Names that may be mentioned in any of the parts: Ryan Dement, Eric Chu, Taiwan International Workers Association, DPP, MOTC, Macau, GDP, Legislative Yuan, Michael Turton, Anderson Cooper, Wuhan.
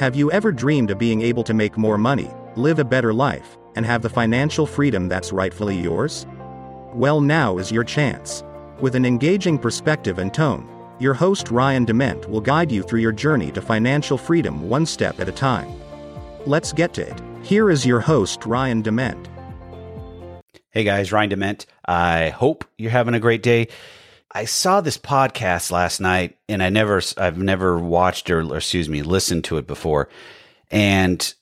Have you ever dreamed of being able to make more money, live a better life, and have the financial freedom that's rightfully yours? Well, now is your chance. With an engaging perspective and tone, your host Ryan Dement will guide you through your journey to financial freedom one step at a time. Let's get to it. Here is your host Ryan Dement. Hey guys, Ryan Dement. I hope you're having a great day. I saw this podcast last night and I've never watched or listened to it before. And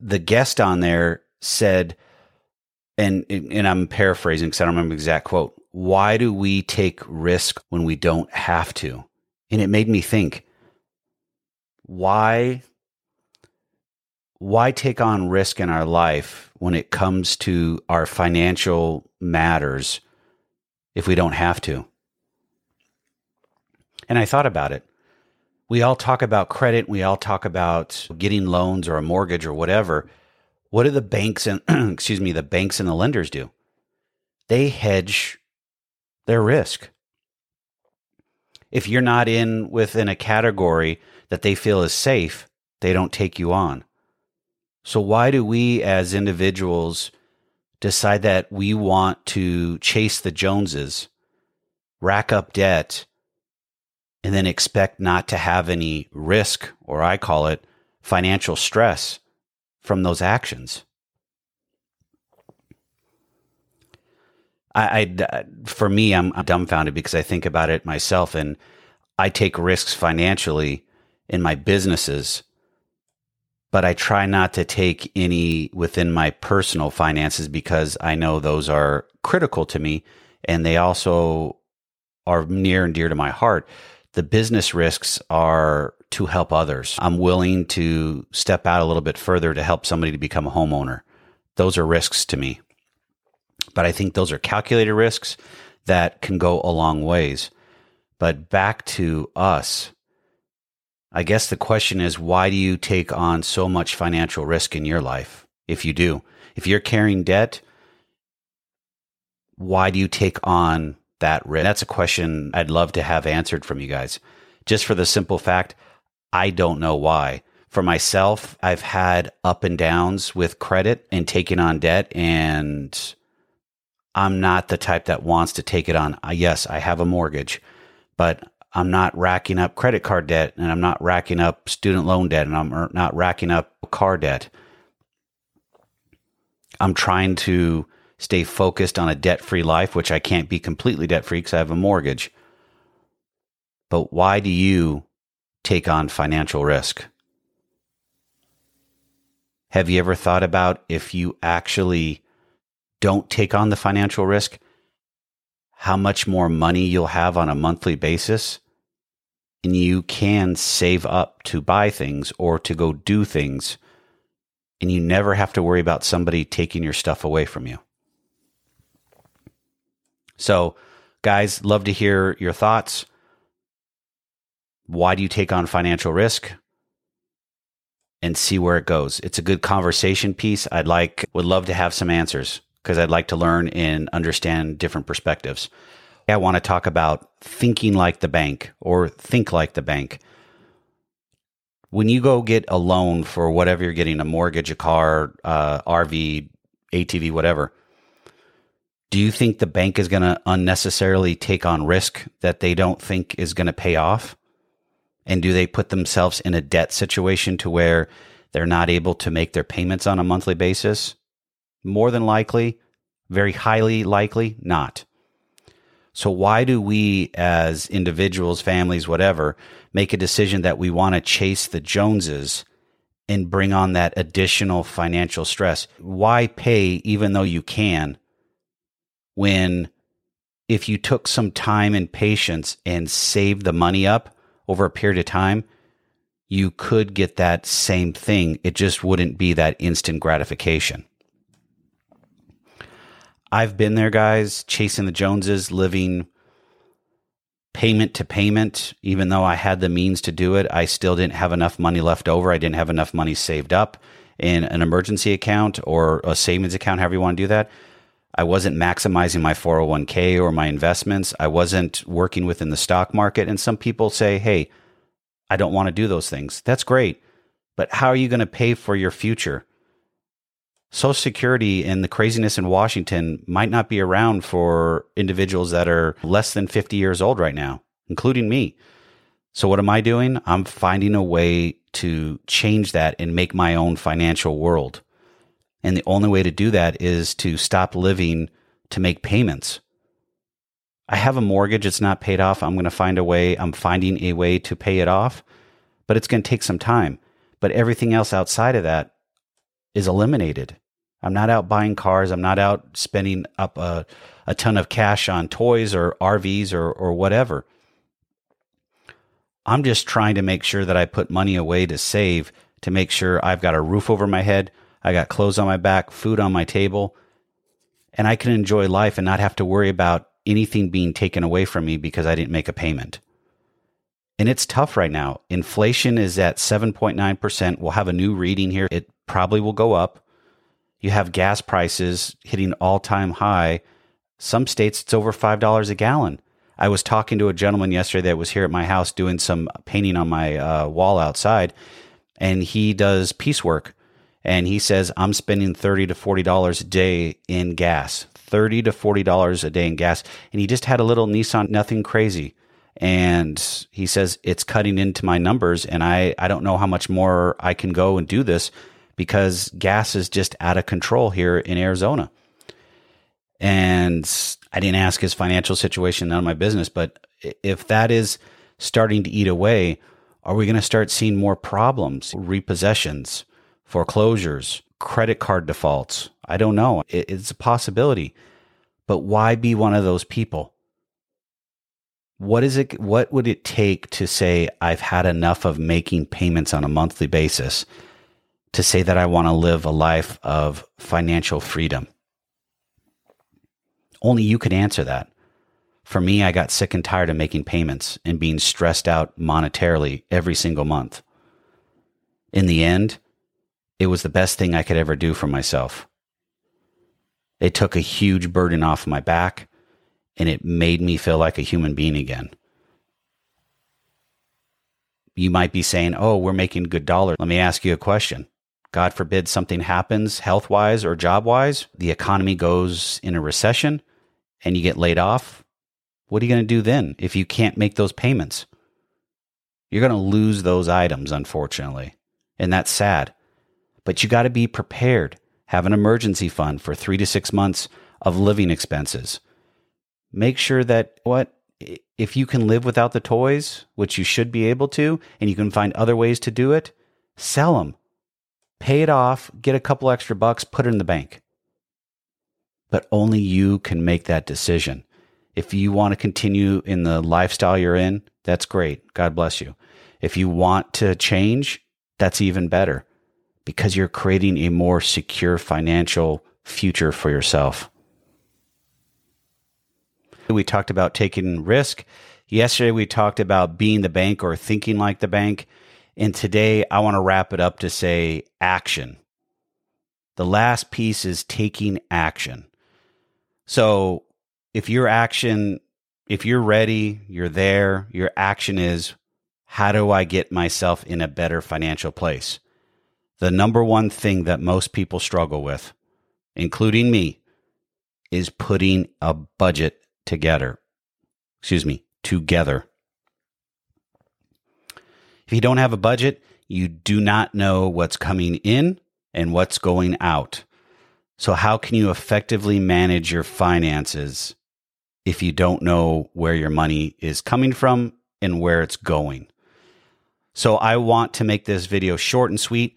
the guest on there said, and I'm paraphrasing because I don't remember the exact quote, why do we take risk when we don't have to? And it made me think, why take on risk in our life when it comes to our financial matters if we don't have to? And I thought about it. We all talk about credit. We all talk about getting loans or a mortgage or whatever. What do the banks and the banks and the lenders do? They hedge their risk. If you're not in within a category that they feel is safe, they don't take you on. So why do we as individuals decide that we want to chase the Joneses, rack up debt, and then expect not to have any risk, or I call it financial stress, from those actions? For me, I'm dumbfounded because I think about it myself, and I take risks financially in my businesses, but I try not to take any within my personal finances because I know those are critical to me, and they also are near and dear to my heart. The business risks are to help others. I'm willing to step out a little bit further to help somebody to become a homeowner. Those are risks to me. But I think those are calculated risks that can go a long ways. But back to us, I guess the question is, why do you take on so much financial risk in your life? If you do, if you're carrying debt, why do you take on that risk? That's a question I'd love to have answered from you guys. Just for the simple fact, I don't know why. For myself, I've had up and downs with credit and taking on debt, and I'm not the type that wants to take it on. Yes, I have a mortgage, but I'm not racking up credit card debt, and I'm not racking up student loan debt, and I'm not racking up car debt. I'm trying to stay focused on a debt-free life, which I can't be completely debt-free because I have a mortgage. But why do you take on financial risk? Have you ever thought about, if you actually don't take on the financial risk, how much more money you'll have on a monthly basis? And you can save up to buy things or to go do things, and you never have to worry about somebody taking your stuff away from you. So, guys, love to hear your thoughts. Why do you take on financial risk? And see where it goes. It's a good conversation piece. Would love to have some answers because I'd like to learn and understand different perspectives. I want to talk about thinking like the bank, or think like the bank. When you go get a loan for whatever you're getting, a mortgage, a car, RV, ATV, whatever, do you think the bank is going to unnecessarily take on risk that they don't think is going to pay off? And do they put themselves in a debt situation to where they're not able to make their payments on a monthly basis? More than likely, very highly likely, not. So why do we as individuals, families, whatever, make a decision that we want to chase the Joneses and bring on that additional financial stress? Why pay even though you can, when if you took some time and patience and saved the money up over a period of time, you could get that same thing. It just wouldn't be that instant gratification. I've been there, guys, chasing the Joneses, living payment to payment. Even though I had the means to do it, I still didn't have enough money left over. I didn't have enough money saved up in an emergency account or a savings account, however you want to do that. I wasn't maximizing my 401k or my investments. I wasn't working within the stock market. And some people say, hey, I don't want to do those things. That's great. but how are you going to pay for your future? Social Security and the craziness in Washington might not be around for individuals that are less than 50 years old right now, including me. So what am I doing? I'm finding a way to change that and make my own financial world. And the only way to do that is to stop living to make payments. I have a mortgage. It's not paid off. I'm going to find a way. I'm finding a way to pay it off, but it's going to take some time. But everything else outside of that is eliminated. I'm not out buying cars. I'm not out spending up a ton of cash on toys or RVs or whatever. I'm just trying to make sure that I put money away to save, to make sure I've got a roof over my head, I got clothes on my back, food on my table, and I can enjoy life and not have to worry about anything being taken away from me because I didn't make a payment. And it's tough right now. Inflation is at 7.9%. We'll have a new reading here. It probably will go up. You have gas prices hitting all-time high. Some states, it's over $5 a gallon. I was talking to a gentleman yesterday that was here at my house doing some painting on my wall outside, and he does piecework. And he says, I'm spending $30 to $40 a day in gas, $30 to $40 a day in gas. And he just had a little Nissan, nothing crazy. And he says, it's cutting into my numbers, and I don't know how much more I can go and do this because gas is just out of control here in Arizona. And I didn't ask his financial situation, none of my business, but if that is starting to eat away, are we going to start seeing more problems, repossessions, foreclosures, credit card defaults? I don't know. It's a possibility. But why be one of those people? What would it take to say, I've had enough of making payments on a monthly basis to say that I want to live a life of financial freedom? Only you could answer that. For me, I got sick and tired of making payments and being stressed out monetarily every single month. In the end, it was the best thing I could ever do for myself. It took a huge burden off my back, and it made me feel like a human being again. You might be saying, oh, we're making good dollars. Let me ask you a question. God forbid something happens health-wise or job-wise, the economy goes in a recession, and you get laid off. What are you going to do then if you can't make those payments? You're going to lose those items, unfortunately, and that's sad. But you got to be prepared. Have an emergency fund for 3 to 6 months of living expenses. Make sure that if you can live without the toys, which you should be able to, and you can find other ways to do it, sell them. Pay it off, get a couple extra bucks, put it in the bank. But only you can make that decision. If you want to continue in the lifestyle you're in, that's great. God bless you. If you want to change, that's even better, because you're creating a more secure financial future for yourself. We talked about taking risk. Yesterday, we talked about being the bank or thinking like the bank. And today, I want to wrap it up to say action. The last piece is taking action. So if you're ready, you're there, your action is, how do I get myself in a better financial place? The number one thing that most people struggle with, including me, is putting a budget together. Together. If you don't have a budget, you do not know what's coming in and what's going out. So how can you effectively manage your finances if you don't know where your money is coming from and where it's going? So I want to make this video short and sweet.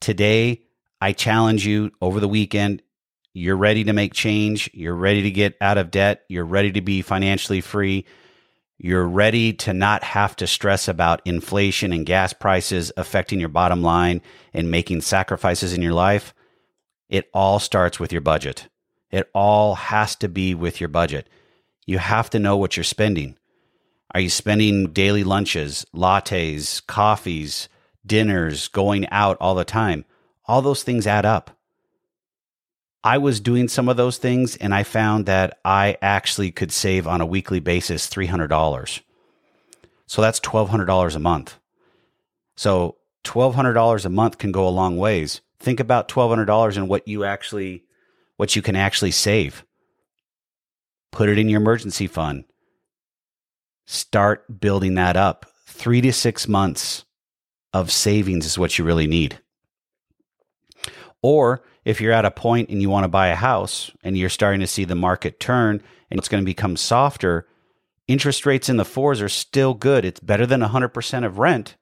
Today, I challenge you over the weekend. You're ready to make change. You're ready to get out of debt. You're ready to be financially free. You're ready to not have to stress about inflation and gas prices affecting your bottom line and making sacrifices in your life. It all starts with your budget. It all has to be with your budget. You have to know what you're spending. Are you spending daily lunches, lattes, coffees, dinners, going out all the time? All those things add up. I was doing some of those things, and I found that I actually could save on a weekly basis $300. So that's $1,200 a month. So $1,200 a month can go a long ways. Think about $1,200 and what you can actually save. Put it in your emergency fund. Start building that up. 3 to 6 months of savings is what you really need. Or if you're at a point and you want to buy a house and you're starting to see the market turn and it's going to become softer, interest rates in the 4s are still good. It's better than 100% of rent.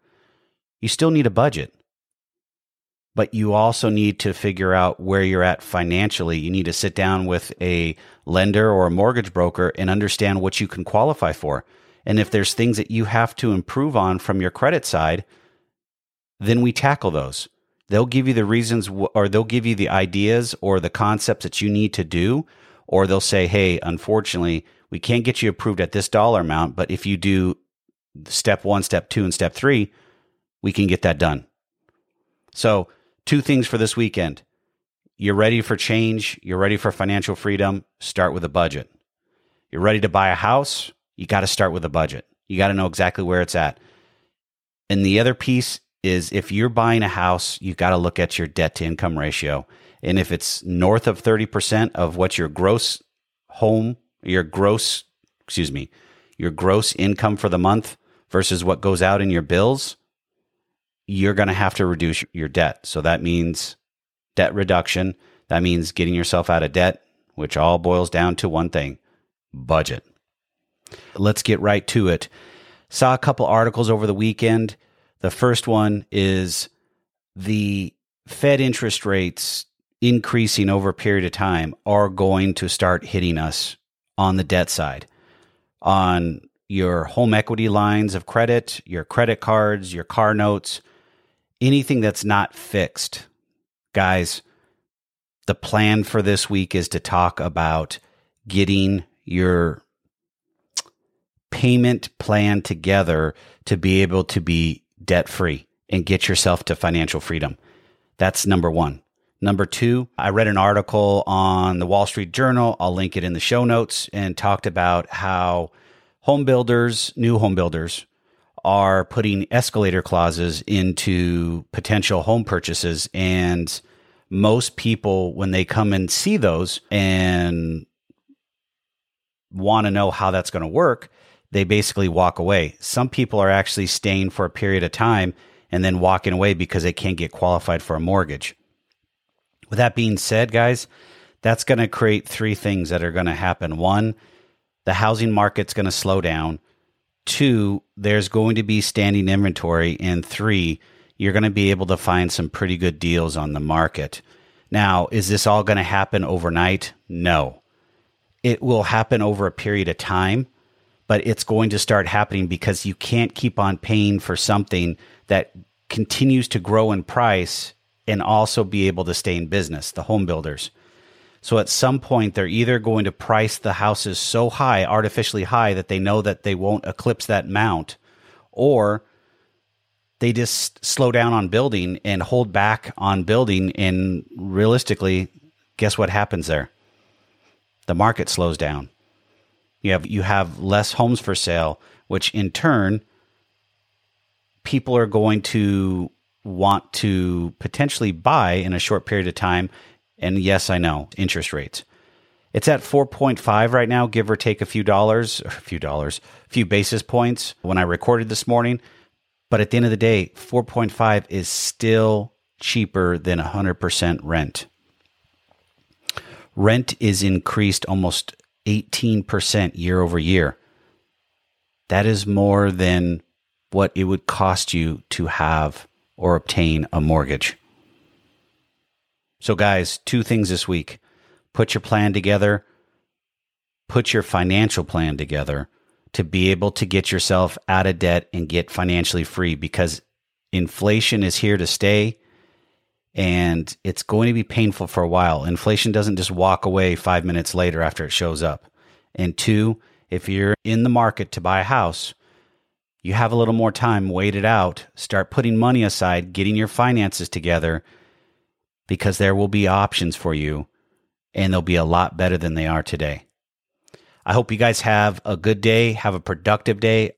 You still need a budget, but you also need to figure out where you're at financially. You need to sit down with a lender or a mortgage broker and understand what you can qualify for. And if there's things that you have to improve on from your credit side, then we tackle those. They'll give you the reasons, or they'll give you the ideas or the concepts that you need to do, or they'll say, hey, unfortunately, we can't get you approved at this dollar amount, but if you do step 1, step 2, and step 3, we can get that done. So 2 things for this weekend. You're ready for change. You're ready for financial freedom. Start with a budget. You're ready to buy a house. You got to start with a budget. You got to know exactly where it's at. And the other piece is if you're buying a house, you got to look at your debt to income ratio. And if it's north of 30% of what your gross home, your gross income for the month versus what goes out in your bills, you're going to have to reduce your debt. So that means debt reduction. That means getting yourself out of debt, which all boils down to one thing, budget. Let's get right to it. Saw a couple articles over the weekend. The first one is the Fed interest rates increasing over a period of time are going to start hitting us on the debt side, on your home equity lines of credit, your credit cards, your car notes, anything that's not fixed. Guys, the plan for this week is to talk about getting your payment plan together to be able to be debt-free and get yourself to financial freedom. That's number 1. Number 2, I read an article on the Wall Street Journal. I'll link it in the show notes, and talked about how home builders, new home builders, are putting escalator clauses into potential home purchases. And most people, when they come and see those and want to know how that's going to work, they basically walk away. Some people are actually staying for a period of time and then walking away because they can't get qualified for a mortgage. With that being said, guys, that's going to create 3 things that are going to happen. 1, the housing market's going to slow down. 2, there's going to be standing inventory. And 3, you're going to be able to find some pretty good deals on the market. Now, is this all going to happen overnight? No. It will happen over a period of time, but it's going to start happening because you can't keep on paying for something that continues to grow in price and also be able to stay in business, the home builders. So at some point, they're either going to price the houses so high, artificially high, that they know that they won't eclipse that amount, or they just slow down on building and hold back on building. And realistically, guess what happens there? The market slows down. You have less homes for sale, which in turn, people are going to want to potentially buy in a short period of time. And yes, I know, interest rates. It's at 4.5 right now, give or take a few basis points when I recorded this morning. But at the end of the day, 4.5 is still cheaper than 100% rent. Rent is increased almost 18% year over year. That is more than what it would cost you to have or obtain a mortgage. So guys, 2 things this week. Put your plan together. Put your financial plan together to be able to get yourself out of debt and get financially free, because inflation is here to stay and it's going to be painful for a while. Inflation doesn't just walk away 5 minutes later after it shows up. And 2, if you're in the market to buy a house, you have a little more time, wait it out, start putting money aside, getting your finances together, because there will be options for you, and they'll be a lot better than they are today. I hope you guys have a good day, have a productive day.